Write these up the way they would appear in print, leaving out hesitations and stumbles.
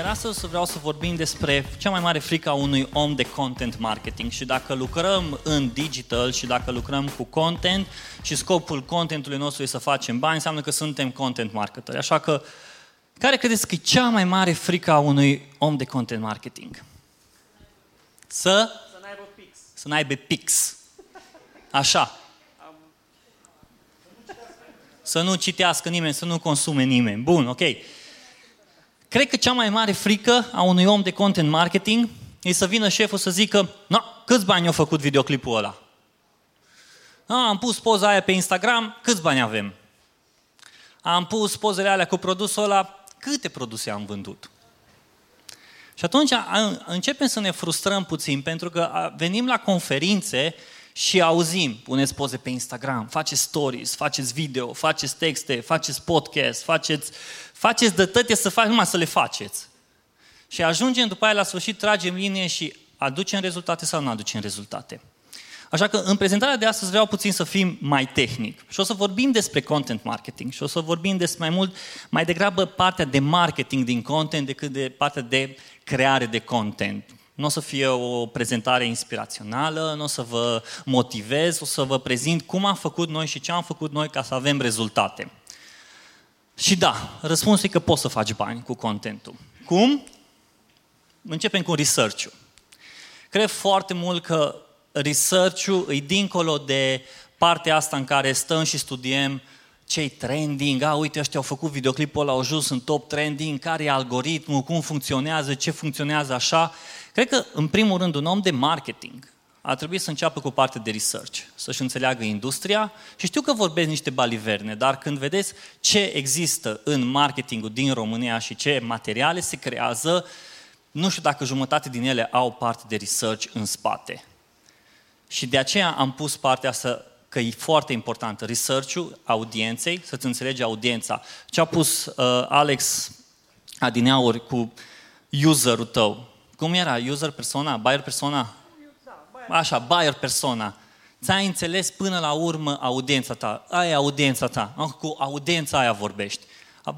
Iar astăzi vreau să vorbim despre cea mai mare frică a unui om de content marketing și dacă lucrăm în digital și dacă lucrăm cu content și scopul contentului nostru este să facem bani, înseamnă că suntem content marketeri. Așa că, care credeți că e cea mai mare frică a unui om de content marketing? Să n-aibă pix. Să n-aibă pix. Așa. Să nu citească nimeni, să nu consume nimeni. Bun, ok. Cred că cea mai mare frică a unui om de content marketing e să vină șeful să zică: "No, câți bani a făcut videoclipul ăla? Am pus poza aia pe Instagram, câți bani avem? Am pus pozele alea cu produsul ăla, câte produse am vândut?" Și atunci începem să ne frustrăm puțin, pentru că venim la conferințe și auzim: puneți poze pe Instagram, faceți stories, faceți video, faceți texte, faceți podcast, faceți de tăte să faci, numai să le faceți. Și ajungem după aia la sfârșit, tragem linie și aducem rezultate sau nu aducem rezultate. Așa că în prezentarea de astăzi vreau puțin să fim mai tehnic. Și o să vorbim despre content marketing și o să vorbim despre mai degrabă partea de marketing din content decât de partea de creare de content. Nu o să fie o prezentare inspirațională, nu o să vă motivez, o să vă prezint cum am făcut noi și ce am făcut noi ca să avem rezultate. Și da, răspunsul e că poți să faci bani cu contentul. Cum? Începem cu research-ul. Cred foarte mult că research-ul e dincolo de partea asta în care stăm și studiem ce-i trending, uite, ăștia au făcut videoclipul ăla, au ajuns în top trending, care e algoritmul, cum funcționează, ce funcționează așa. Cred că, în primul rând, un om de marketing ar trebui să înceapă cu partea de research, să-și înțeleagă industria. Și știu că vorbesc niște baliverne, dar când vedeți ce există în marketingul din România și ce materiale se creează, nu știu dacă jumătate din ele au parte de research în spate. Și de aceea am pus partea asta că e foarte important, research-ul audienței, să-ți înțelegi audiența. Ce a pus Alex adineauri cu userul tău? Cum era? User persona? Buyer persona? Așa, buyer persona. Ți-ai înțeles până la urmă audiența ta. Aia e audiența ta. Cu audiența aia vorbești.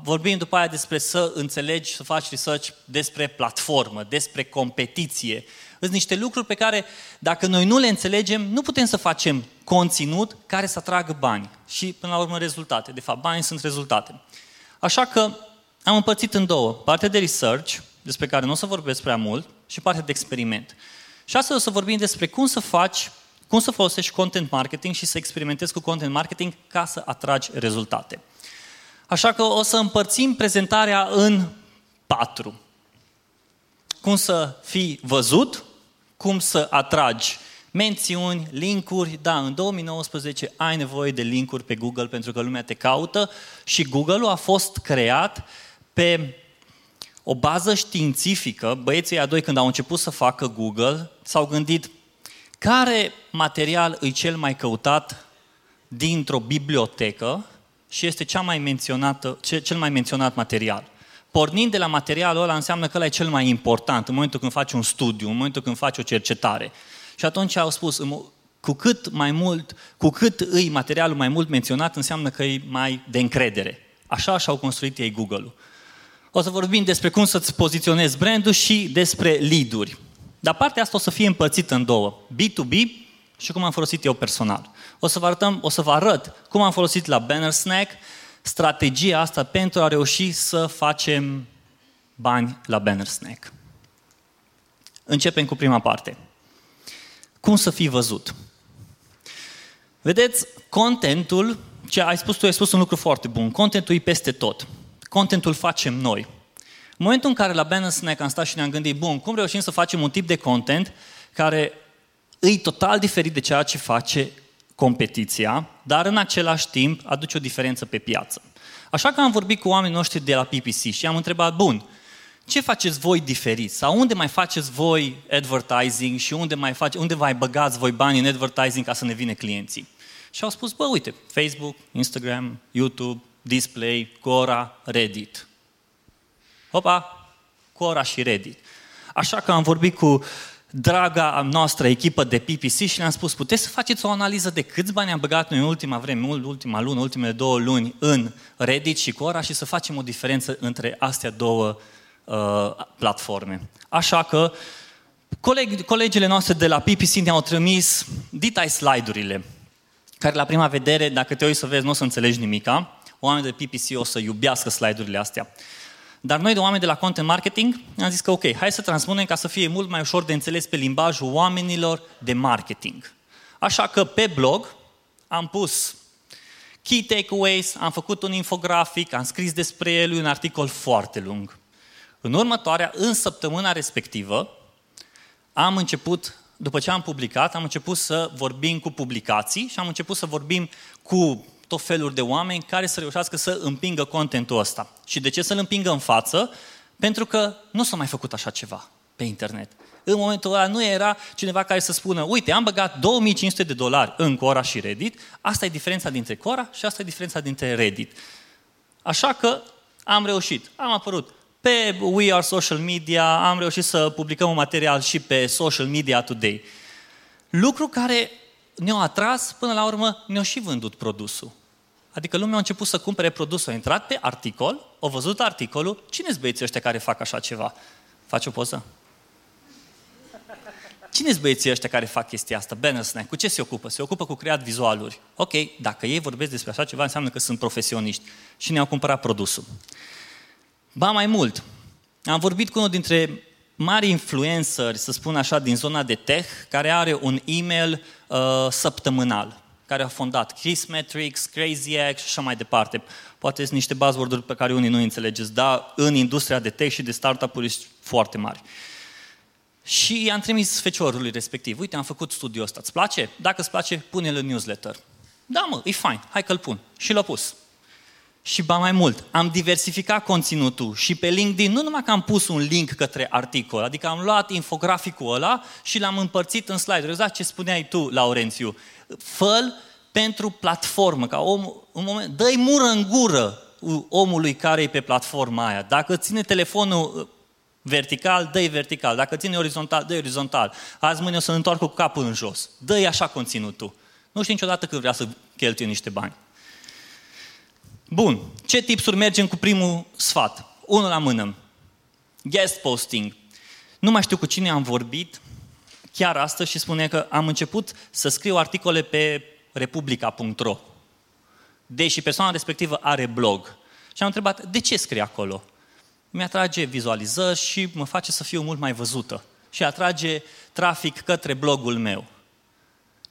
Vorbim după aia despre să înțelegi, să faci research despre platformă, despre competiție. Sunt niște lucruri pe care, dacă noi nu le înțelegem, nu putem să facem conținut care să atragă bani. Și, până la urmă, rezultate. De fapt, bani sunt rezultate. Așa că am împărțit în două. Partea de research, despre care nu o să vorbesc prea mult, și partea de experiment. Și astăzi o să vorbim despre cum să folosești content marketing și să experimentezi cu content marketing ca să atragi rezultate. Așa că o să împărțim prezentarea în 4. Cum să fii văzut, cum să atragi mențiuni, linkuri. Da, în 2019 ai nevoie de linkuri pe Google pentru că lumea te caută și Google-ul a fost creat pe o bază științifică. Băieții a doi, când au început să facă Google, s-au gândit care material e cel mai căutat dintr-o bibliotecă și este cel mai menționat material. Pornind de la materialul ăla, înseamnă că ăla e cel mai important în momentul când faci un studiu, în momentul când faci o cercetare. Și atunci au spus, cu cât îi materialul mai mult menționat, înseamnă că e mai de încredere. Așa și-au construit ei Google-ul. O să vorbim despre cum să-ți poziționezi brand-ul și despre lead-uri. Dar partea asta o să fie împărțită în două. B2B și cum am folosit eu personal. O să vă arăt cum am folosit la Bannersnack strategia asta pentru a reuși să facem bani la Bannersnack. Începem cu prima parte. Cum să fii văzut? Vedeți, contentul, ai spus un lucru foarte bun, contentul e peste tot. Contentul facem noi. În momentul în care la Bannersnack am stat și ne-am gândit, bun, cum reușim să facem un tip de content care e total diferit de ceea ce face competiția, dar în același timp aduce o diferență pe piață. Așa că am vorbit cu oamenii noștri de la PPC și am întrebat, bun, ce faceți voi diferit? Sau unde mai faceți voi advertising și unde mai băgați voi bani în advertising ca să ne vină clienții? Și au spus, bă, uite, Facebook, Instagram, YouTube, Display, Quora, Reddit. Opa, Quora și Reddit. Așa că am vorbit cu draga noastră echipă de PPC și le-am spus, puteți să faceți o analiză de câți bani am băgat noi în ultima vreme, ultima lună, ultimele 2 luni în Reddit și Quora și să facem o diferență între astea două platforme. Așa că colegele noastre de la PPC ne-au trimis detail slide-urile, care la prima vedere, dacă te uiți să vezi, nu o să înțelegi nimica. Oamenii de PPC o să iubească slide-urile astea. Dar noi, de oameni de la Content Marketing, am zis că ok, hai să transpunem ca să fie mult mai ușor de înțeles pe limbajul oamenilor de marketing. Așa că pe blog am pus key takeaways, am făcut un infografic, am scris despre el un articol foarte lung. În următoarea, în săptămâna respectivă, am început, după ce am publicat, am început să vorbim cu publicații și am început să vorbim cu tot felul de oameni care să reușească să împingă contentul ăsta. Și de ce să-l împingă în față? Pentru că nu s-a mai făcut așa ceva pe internet. În momentul ăla nu era cineva care să spună, uite, am băgat $2500 în Quora și Reddit, asta e diferența dintre Quora și asta e diferența dintre Reddit. Așa că am reușit, am apărut pe We Are Social Media, am reușit să publicăm un material și pe Social Media Today. Lucru care ne-a atras, până la urmă ne-a și vândut produsul. Adică lumea a început să cumpere produsul, a intrat pe articol, a văzut articolul, cine-s băieții ăștia care fac așa ceva? Faci o poză? Cine-s băieții ăștia care fac chestia asta? Bannersnack, cu ce se ocupă? Se ocupă cu creat vizualuri. Ok, dacă ei vorbesc despre așa ceva, înseamnă că sunt profesioniști și ne-au cumpărat produsul. Ba mai mult, am vorbit cu unul dintre mari influenceri, să spun așa, din zona de tech, care are un e-mail săptămânal, care a fondat Chrismetrics, CrazyX și așa mai departe. Poate sunt niște buzzword-uri pe care unii nu înțelegeți, dar în industria de tech și de startup-uri sunt foarte mari. Și i-am trimis feciorului respectiv, uite, am făcut studiul ăsta, îți place? Dacă îți place, pune-l în newsletter. Da, mă, e fain, hai că-l pun. Și l-a pus. Și ba mai mult, am diversificat conținutul și pe LinkedIn, nu numai că am pus un link către articol, adică am luat infograficul ăla și l-am împărțit în slide-uri. Exact ce spuneai tu, Laurențiu. Fă-l pentru platformă, ca omul, un moment, dă-i mură în gură omului care e pe platforma aia. Dacă ține telefonul vertical, dă-i vertical. Dacă ține orizontal, dă-i orizontal. Azi mâine o să-l întoarcă cu capul în jos. Dă-i așa conținutul. Nu știu niciodată că vrea să cheltuie niște bani. Bun, ce tipsuri mergem cu primul sfat? Unul la mână. Guest posting. Nu mai știu cu cine am vorbit chiar astăzi și spunea că am început să scriu articole pe republica.ro. Deși persoana respectivă are blog. Și am întrebat, de ce scrie acolo? Mi-atrage vizualizări și mă face să fiu mult mai văzută. Și atrage trafic către blogul meu.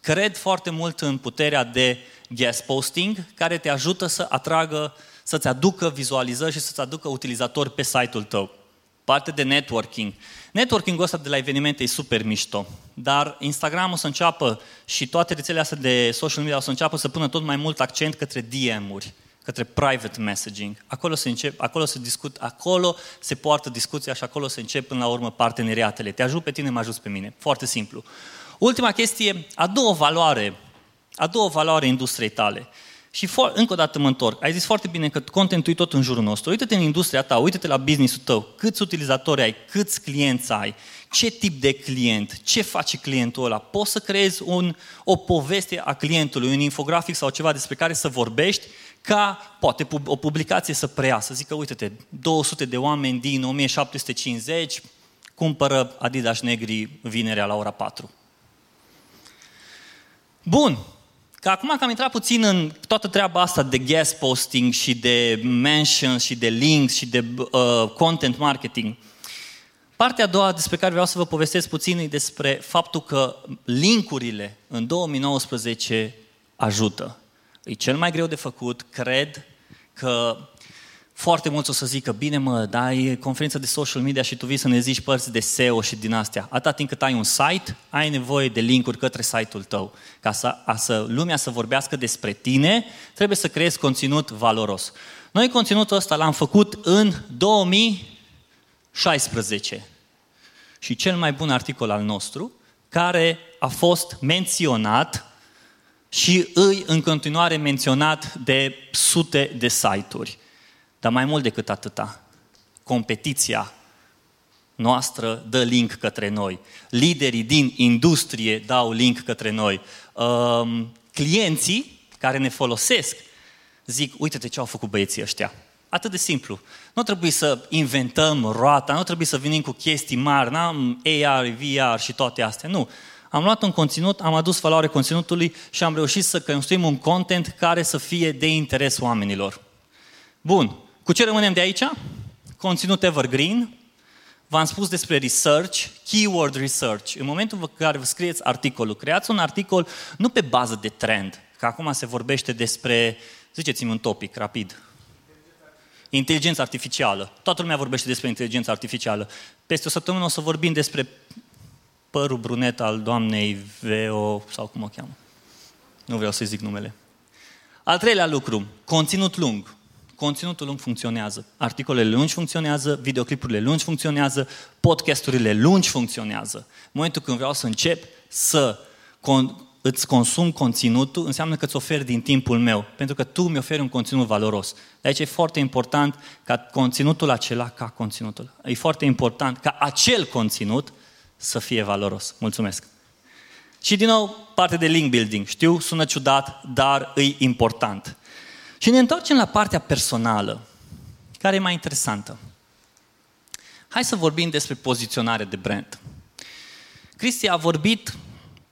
Cred foarte mult în puterea de guest posting, care te ajută să atragă, să-ți aducă vizualizări și să-ți aducă utilizatori pe site-ul tău. Parte de networking. Networking-ul ăsta de la evenimente e super mișto, dar Instagram o să înceapă și toate rețelele astea de social media o să înceapă să pună tot mai mult accent către DM-uri, către private messaging. Acolo se poartă discuția și acolo se încep până la urmă parteneriatele. Te ajut pe tine, mă ajut pe mine. Foarte simplu. Ultima chestie, a doua valoare industriei tale. Și încă o dată mă întorc. Ai zis foarte bine că contentul e tot în jurul nostru. Uită-te în industria ta, uită-te la business-ul tău. Câți utilizatori ai, câți clienți ai, ce tip de client, ce face clientul ăla. Poți să creezi o poveste a clientului, un infografic sau ceva despre care să vorbești, ca poate o publicație să preia, să zică, uite-te, 200 de oameni din 1750 cumpără Adidas negri vinerea la ora 4. Bun, că acum că am intrat puțin în toată treaba asta de guest posting și de mentions și de links și de content marketing, partea a doua despre care vreau să vă povestesc puțin e despre faptul că linkurile în 2019 ajută. E cel mai greu de făcut, cred că foarte mulți o să zică, bine mă, dar e conferința de social media și tu vii să ne zici părți de SEO și din astea. Atâta timp cât ai un site, ai nevoie de link-uri către site-ul tău. Ca să lumea să vorbească despre tine, trebuie să creezi conținut valoros. Noi conținutul ăsta l-am făcut în 2016. Și cel mai bun articol al nostru, care a fost menționat și îi în continuare menționat de sute de site-uri. Dar mai mult decât atâta, competiția noastră dă link către noi. Liderii din industrie dau link către noi. Clienții care ne folosesc zic, uite-te ce au făcut băieții ăștia. Atât de simplu. Nu trebuie să inventăm roata, nu trebuie să venim cu chestii mari, n-am AR, VR și toate astea, nu. Am luat un conținut, am adus valoare conținutului și am reușit să construim un content care să fie de interes oamenilor. Bun, cu ce rămânem de aici? Conținut evergreen, v-am spus despre research, keyword research. În momentul în care vă scrieți articolul, creați un articol nu pe bază de trend, că acum se vorbește despre, ziceți-mi un topic rapid, inteligența artificială. Toată lumea vorbește despre inteligența artificială. Peste o săptămână o să vorbim despre părul brunet al doamnei Veo, sau cum o cheamă. Nu vreau să-i zic numele. Al treilea lucru, conținut lung. Conținutul lung funcționează. Articolele lungi funcționează, videoclipurile lungi funcționează, podcasturile lungi funcționează. În momentul când vreau să încep să îți consum conținutul, înseamnă că îți oferi din timpul meu, pentru că tu mi-oferi un conținut valoros. De aici e foarte important ca conținutul acela, e foarte important ca acel conținut să fie valoros. Mulțumesc! Și din nou, parte de link building. Știu, sună ciudat, dar e important. Și ne întoarcem la partea personală, care e mai interesantă. Hai să vorbim despre poziționare de brand. Cristi a vorbit,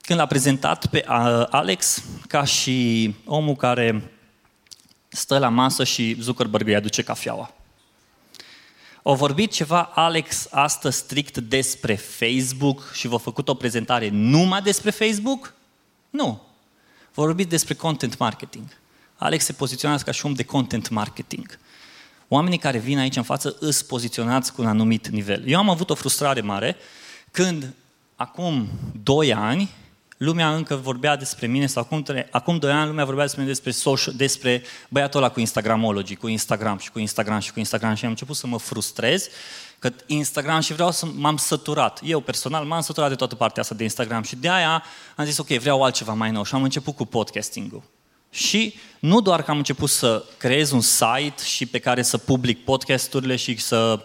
când l-a prezentat pe Alex, ca și omul care stă la masă și Zuckerberg îi aduce cafeaua. A vorbit ceva Alex astăzi strict despre Facebook și v-a făcut o prezentare numai despre Facebook? Nu. V-a vorbit despre content marketing. Alex se poziționează ca și om de content marketing. Oamenii care vin aici în față îți poziționați cu un anumit nivel. Eu am avut o frustrare mare când, acum 2 ani, lumea încă vorbea despre mine, sau acum 2 ani lumea vorbea despre mine, despre băiatul ăla cu Instagramologii, cu Instagram și cu Instagram și cu Instagram, și am început să mă frustrez că Instagram și vreau să m-am săturat. Eu personal m-am săturat de toată partea asta de Instagram și de aia am zis ok, vreau altceva mai nou și am început cu podcasting-ul. Și nu doar că am început să creez un site și pe care să public podcasturile și să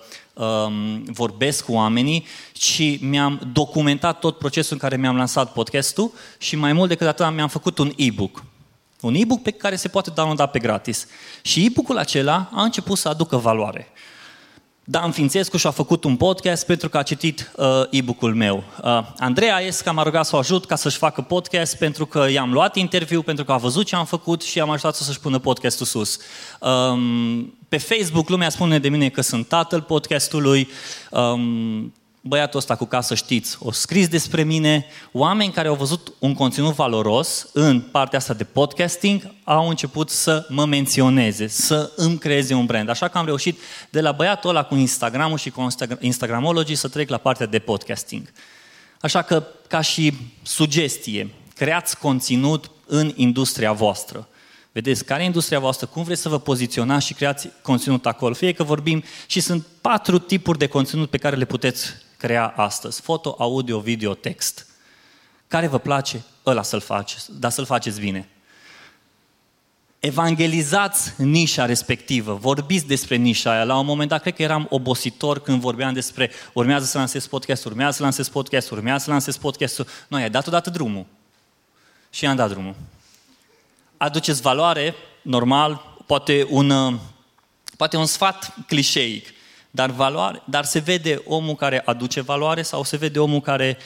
vorbesc cu oamenii, ci mi-am documentat tot procesul în care mi-am lansat podcastul și mai mult decât atât mi-am făcut un e-book. Un e-book pe care se poate downloada pe gratis. Și e-book-ul acela a început să aducă valoare. Dan Fințescu și-a făcut un podcast pentru că a citit e-book-ul meu. Andreea Esca m-a rugat să o ajut ca să-și facă podcast pentru că i-am luat interviu, pentru că a văzut ce am făcut și i-am ajutat să-și pună podcastul sus. Pe Facebook lumea spune de mine că sunt tatăl podcastului. Băiatul ăsta cu casă, știți, o scris despre mine. Oameni care au văzut un conținut valoros în partea asta de podcasting au început să mă menționeze, să îmi creeze un brand. Așa că am reușit de la băiatul ăla cu Instagram-ul și cu Instagramologii să trec la partea de podcasting. Așa că, ca și sugestie, creați conținut în industria voastră. Vedeți care e industria voastră, cum vreți să vă poziționați și creați conținut acolo. Fie că vorbim și sunt 4 tipuri de conținut pe care le puteți crea astăzi. Foto, audio, video, text. Care vă place, ăla să-l faceți, dar să-l faceți bine. Evangelizați nișa respectivă, vorbiți despre nișa aia. La un moment dat, cred că eram obositor când vorbeam despre urmează să lansez podcast, urmează să lansez podcast, urmează să lansez podcast. Noi ai dat odată drumul. Și i-am dat drumul. Aduceți valoare, normal, poate un sfat clișeic. Dar valoare, dar se vede omul care aduce valoare sau se vede omul care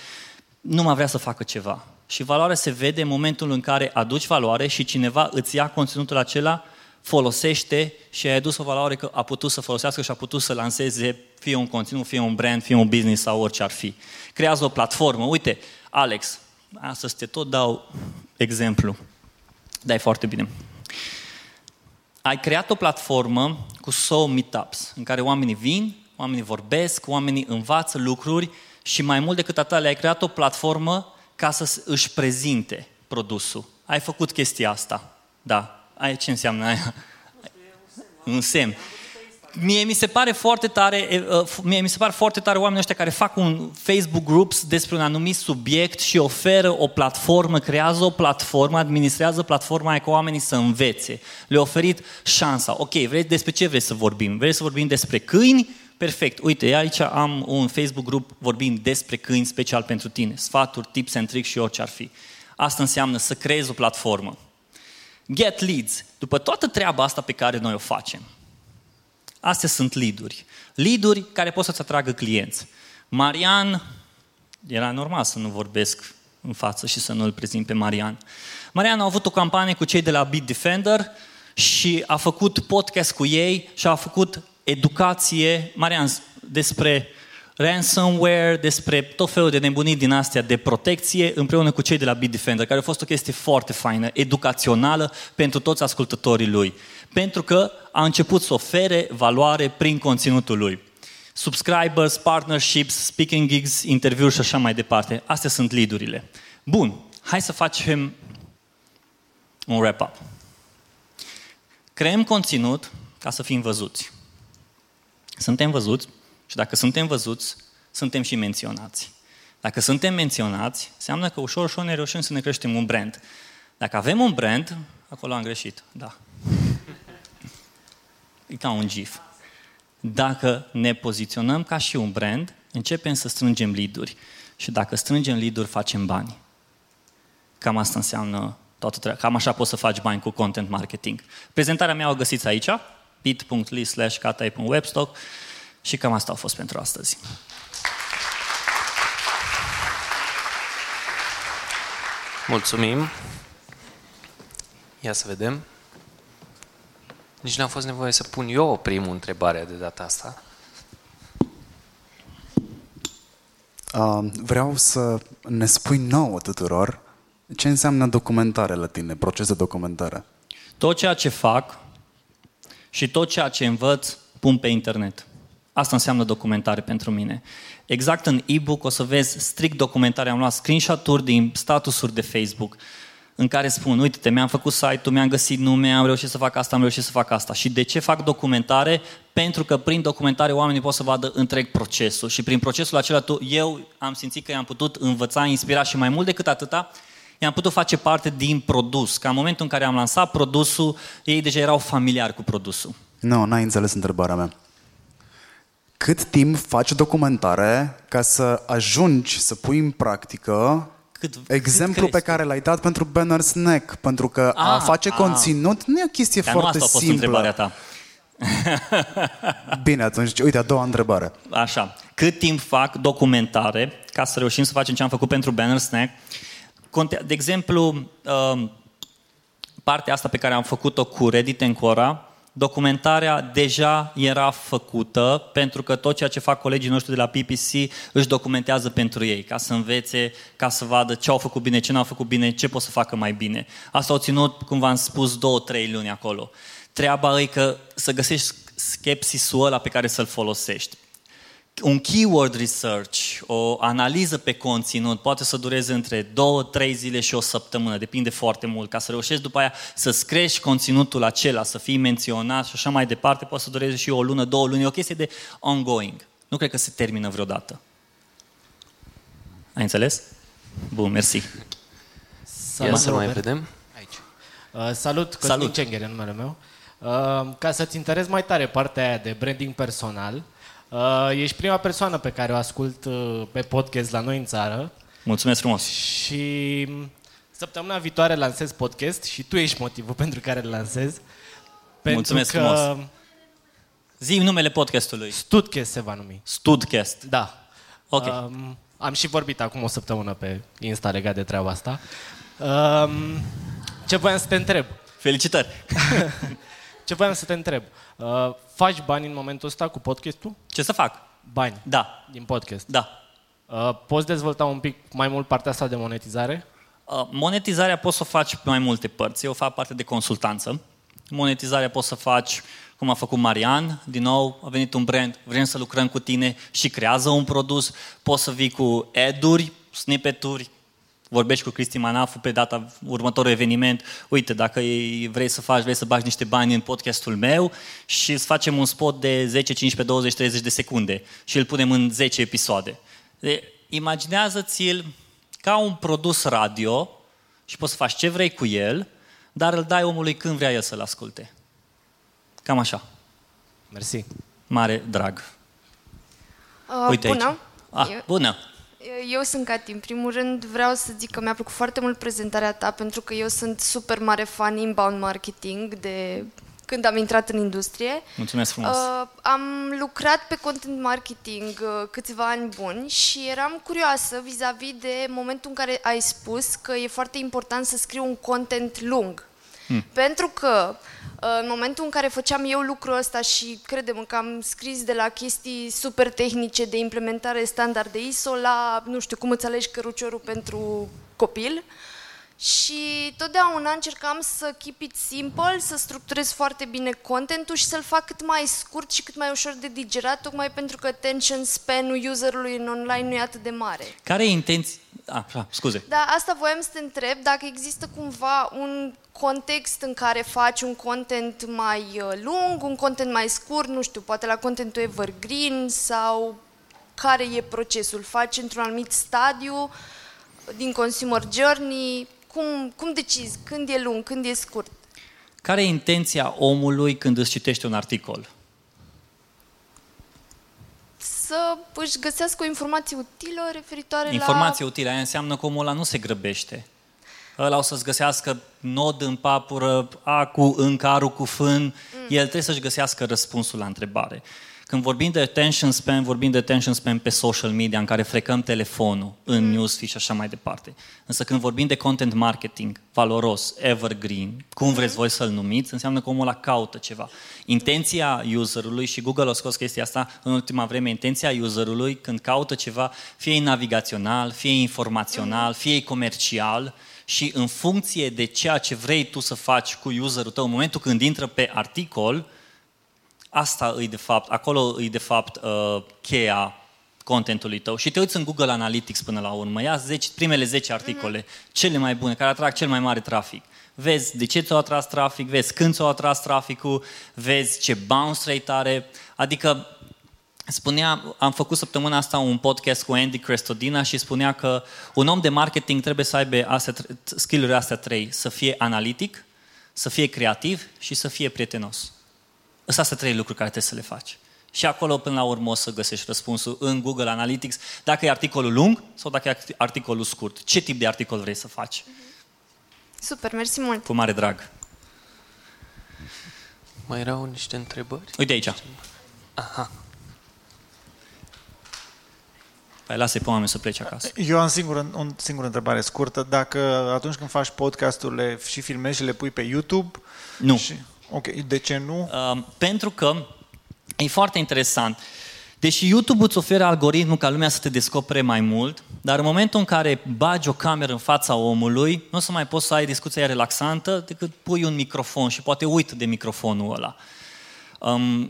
nu mai vrea să facă ceva. Și valoarea se vede în momentul în care aduci valoare și cineva îți ia conținutul acela, folosește și a adus o valoare că a putut să folosească și a putut să lanseze fie un conținut, fie un brand, fie un business sau orice ar fi. Creează o platformă. Uite, Alex, astăzi te tot dau exemplu. Da, e foarte bine. Ai creat o platformă cu SO Meetups, în care oamenii vin, oamenii vorbesc, oamenii învață lucruri și mai mult decât atât le-ai creat o platformă ca să își prezinte produsul. Ai făcut chestia asta. Da. Aia ce înseamnă aia? Un semn. Mie mi se pare foarte tare oamenii ăștia care fac un Facebook Groups despre un anumit subiect și oferă o platformă, creează o platformă, administrează platforma aia ca oamenii să învețe. Le-a oferit șansa. Ok, despre ce vrei să vorbim? Vrei să vorbim despre câini? Perfect. Uite, aici am un Facebook grup vorbind despre câini special pentru tine. Sfaturi, tips and tricks și orice ar fi. Asta înseamnă să creezi o platformă. Get leads. După toată treaba asta pe care noi o facem, Astea sunt lead-uri. Lead-uri care pot să-ți atragă clienți. Marian, era normal să nu vorbesc în față și să nu-l prezint pe Marian. Marian a avut o campanie cu cei de la Bitdefender și a făcut podcast cu ei și a făcut educație, Marian, despre ransomware, despre tot felul de nebunii din astea de protecție, împreună cu cei de la Bitdefender, care a fost o chestie foarte faină, educațională pentru toți ascultătorii lui. Pentru că a început să ofere valoare prin conținutul lui. Subscribers, partnerships, speaking gigs, interviuri și așa mai departe. Astea sunt lead-urile. Bun, hai să facem un wrap-up. Creăm conținut ca să fim văzuți. Suntem văzuți și dacă suntem văzuți, suntem și menționați. Dacă suntem menționați, înseamnă că ușor, ușor ne reușim să ne creștem un brand. Dacă avem un brand, acolo am greșit, da. E ca un GIF. Dacă ne poziționăm ca și un brand, începem să strângem lead-uri. Și dacă strângem lead-uri, facem bani. Cam asta înseamnă toată treaba. Cam așa poți să faci bani cu content marketing. Prezentarea mea o găsiți aici, bit.ly/catai.webstock și cam asta a fost pentru astăzi. Mulțumim. Ia să vedem. Nici n-am fost nevoie să pun eu primul întrebare de data asta. Vreau să ne spui nouă tuturor ce înseamnă documentare la tine, proces de documentare. Tot ceea ce fac și tot ceea ce învăț pun pe internet. Asta înseamnă documentare pentru mine. Exact în e-book o să vezi strict documentare. Am luat screenshot-uri din statusuri de Facebook în care spun, uite-te, mi-am făcut site-ul, mi-am găsit nume, am reușit să fac asta, am reușit să fac asta. Și de ce fac documentare? Pentru că prin documentare oamenii pot să vadă întreg procesul. Și prin procesul acela eu am simțit că i-am putut învăța, inspira și mai mult decât atâta, i-am putut face parte din produs. Ca în momentul în care am lansat produsul, ei deja erau familiari cu produsul. Nu, n-ai înțeles întrebarea mea. Cât timp faci documentare ca să ajungi să pui în practică exemplul pe care l-ai dat pentru Bannersnack? Pentru că a face conținut nu e o chestie foarte simplă. Ta. Bine, atunci, uite, a doua întrebare. Așa, cât timp fac documentare ca să reușim să facem ce am făcut pentru Bannersnack? De exemplu, partea asta pe care am făcut-o cu Reddit Ancora, documentarea deja era făcută pentru că tot ceea ce fac colegii noștri de la PPC își documentează pentru ei, ca să învețe, ca să vadă ce au făcut bine, ce n-au făcut bine, ce pot să facă mai bine. Asta au ținut, cum v-am spus, 2-3 luni acolo. Treaba e că să găsești skepsisul ăla pe care să-l folosești. Un keyword research, o analiză pe conținut, poate să dureze între 2-3 zile și o săptămână, depinde foarte mult. Ca să reușești după aia să-ți crești conținutul acela, să fii menționat și așa mai departe, poate să dureze și o lună, 2 luni, e o chestie de ongoing. Nu cred că se termină vreodată. Ai înțeles? Bun, mersi. Ia să mai vedem. Salut, Cosmin Cenghere, numele meu. Ca să-ți interezi mai tare partea aia de branding personal, ești prima persoană pe care o ascult pe podcast la noi în țară. Mulțumesc frumos! Și săptămâna viitoare lansez podcast și tu ești motivul pentru care îl lansez. Mulțumesc frumos! Zi numele podcastului. Studcast se va numi. Studcast. Da. Ok. Am și vorbit acum o săptămână pe Insta legat de treaba asta. Ce voiam să te întreb? Felicitări! Ce voiam să te întreb? Faci bani în momentul ăsta cu podcastul? Ce să fac? Bani. Da. Din podcast? Da. Poți dezvolta un pic mai mult partea asta de monetizare? Monetizarea poți să o faci pe mai multe părți. Eu fac parte de consultanță. Monetizarea poți să faci cum a făcut Marian. Din nou, a venit un brand, vrem să lucrăm cu tine și creează un produs. Poți să vii cu ad-uri, snippet-uri. Vorbești cu Cristi Manafu pe data următorul eveniment. Uite, dacă vrei să bagi niște bani în podcastul meu și îți facem un spot de 10, 15, 20, 30 de secunde și îl punem în 10 episoade. Imaginează-ți-l ca un produs radio și poți să faci ce vrei cu el, dar îl dai omului când vrea el să-l asculte. Cam așa. Mersi. Mare drag. Uite bună. Aici. Bună. Eu sunt Cati. În primul rând vreau să zic că mi-a plăcut foarte mult prezentarea ta pentru că eu sunt super mare fan inbound marketing de când am intrat în industrie. Mulțumesc frumos! Am lucrat pe content marketing câțiva ani buni și eram curioasă vis-a-vis de momentul în care ai spus că e foarte important să scriu un content lung. Pentru că în momentul în care făceam eu lucrul ăsta și crede-mă că am scris de la chestii super tehnice de implementare standard de ISO la, nu știu, cum îți alegi căruciorul pentru copil și totdeauna încercam să keep it simple, să structurez foarte bine contentul și să-l fac cât mai scurt și cât mai ușor de digerat, tocmai pentru că attention span-ul userului în online nu e atât de mare. Care e intenția? Scuze. Da, asta voiam să te întreb, dacă există cumva un context în care faci un content mai lung, un content mai scurt, nu știu, poate la contentul evergreen sau care e procesul? Faci într-un anumit stadiu din consumer journey? Cum decizi când e lung, când e scurt? Care e intenția omului când îți citește un articol? Să își găsească o informație utilă referitoare informație utilă, aia înseamnă că omul ăla nu se grăbește. Ăla o să-ți găsească nod în papură, acu, în carul cu fân, el trebuie să-și găsească răspunsul la întrebare. Când vorbim de attention span, vorbim de attention span pe social media, în care frecăm telefonul, în newsfeed și așa mai departe. Însă când vorbim de content marketing, valoros, evergreen, cum vreți voi să-l numiți, înseamnă că omul ăla caută ceva. Intenția userului, și Google a scos chestia asta în ultima vreme, intenția userului când caută ceva, fie navigațional, fie informațional, fie comercial, și în funcție de ceea ce vrei tu să faci cu userul tău, în momentul când intră pe articol, asta e de fapt, acolo e de fapt cheia contentului tău. Și te uiți în Google Analytics până la urmă, ia primele 10 articole, cele mai bune, care atrag cel mai mare trafic. Vezi de ce ți-o atras trafic, vezi când ți-o atras traficul, vezi ce bounce rate are, adică spunea, am făcut săptămâna asta un podcast cu Andy Crestodina și spunea că un om de marketing trebuie să aibă skill-urile astea trei, să fie analitic, să fie creativ și să fie prietenos. Sunt astea trei lucruri care trebuie să le faci. Și acolo, până la urmă, o să găsești răspunsul în Google Analytics, dacă e articolul lung sau dacă e articolul scurt. Ce tip de articol vrei să faci? Super, mersi mult! Cu mare drag! Mai erau niște întrebări? Uite aici! Aha! Păi lasă-i pe oameni să plece acasă. Eu am o singură întrebare scurtă. Dacă atunci când faci podcast-urile și filmezi și le pui pe YouTube... Nu. Și... Ok, de ce nu? Pentru că e foarte interesant. Deși YouTube îți oferă algoritmul ca lumea să te descopere mai mult, dar în momentul în care bagi o cameră în fața omului, nu o să mai poți să ai discuția relaxantă decât pui un microfon și poate uit de microfonul ăla.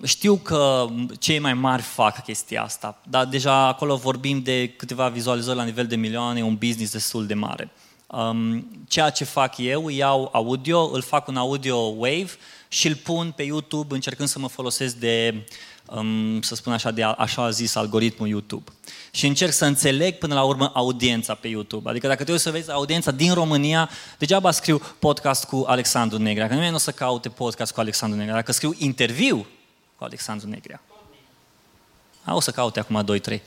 Știu că cei mai mari fac chestia asta, dar deja acolo vorbim de câteva vizualizări la nivel de milioane, un business destul de mare. Ceea ce fac eu, iau audio, îl fac un audio wave și îl pun pe YouTube încercând să mă folosesc de, să spun așa, de așa zis algoritmul YouTube. Și încerc să înțeleg până la urmă audiența pe YouTube. Adică dacă trebuie să vezi audiența din România, degeaba scriu podcast cu Alexandru Negrea, că nimeni nu o să caute podcast cu Alexandru Negrea. Dacă scriu interviu cu Alexandru Negrea, o să caute acum 2-3.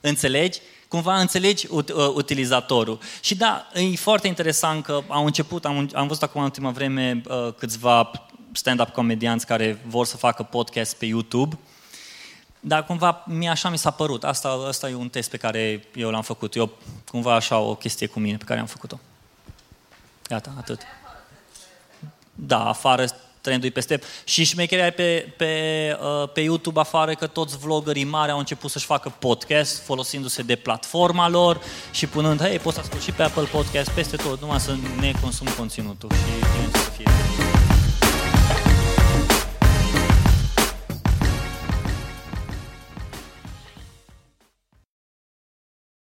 Înțelegi? Cumva înțelegi utilizatorul. Și da, e foarte interesant că au început, am văzut acum în ultima vreme câțiva stand-up comedianți care vor să facă podcast pe YouTube, dar cumva așa mi s-a părut. Asta e un test pe care eu l-am făcut. Eu cumva așa o chestie cu mine pe care am făcut-o. Gata, atât. Da, afară... trendul peste. Și șmecherea pe YouTube afară că toți vloggerii mari au început să-și facă podcast folosindu-se de platforma lor și punând, poți să asculti și pe Apple Podcast peste tot, numai să ne consum conținutul și să fie.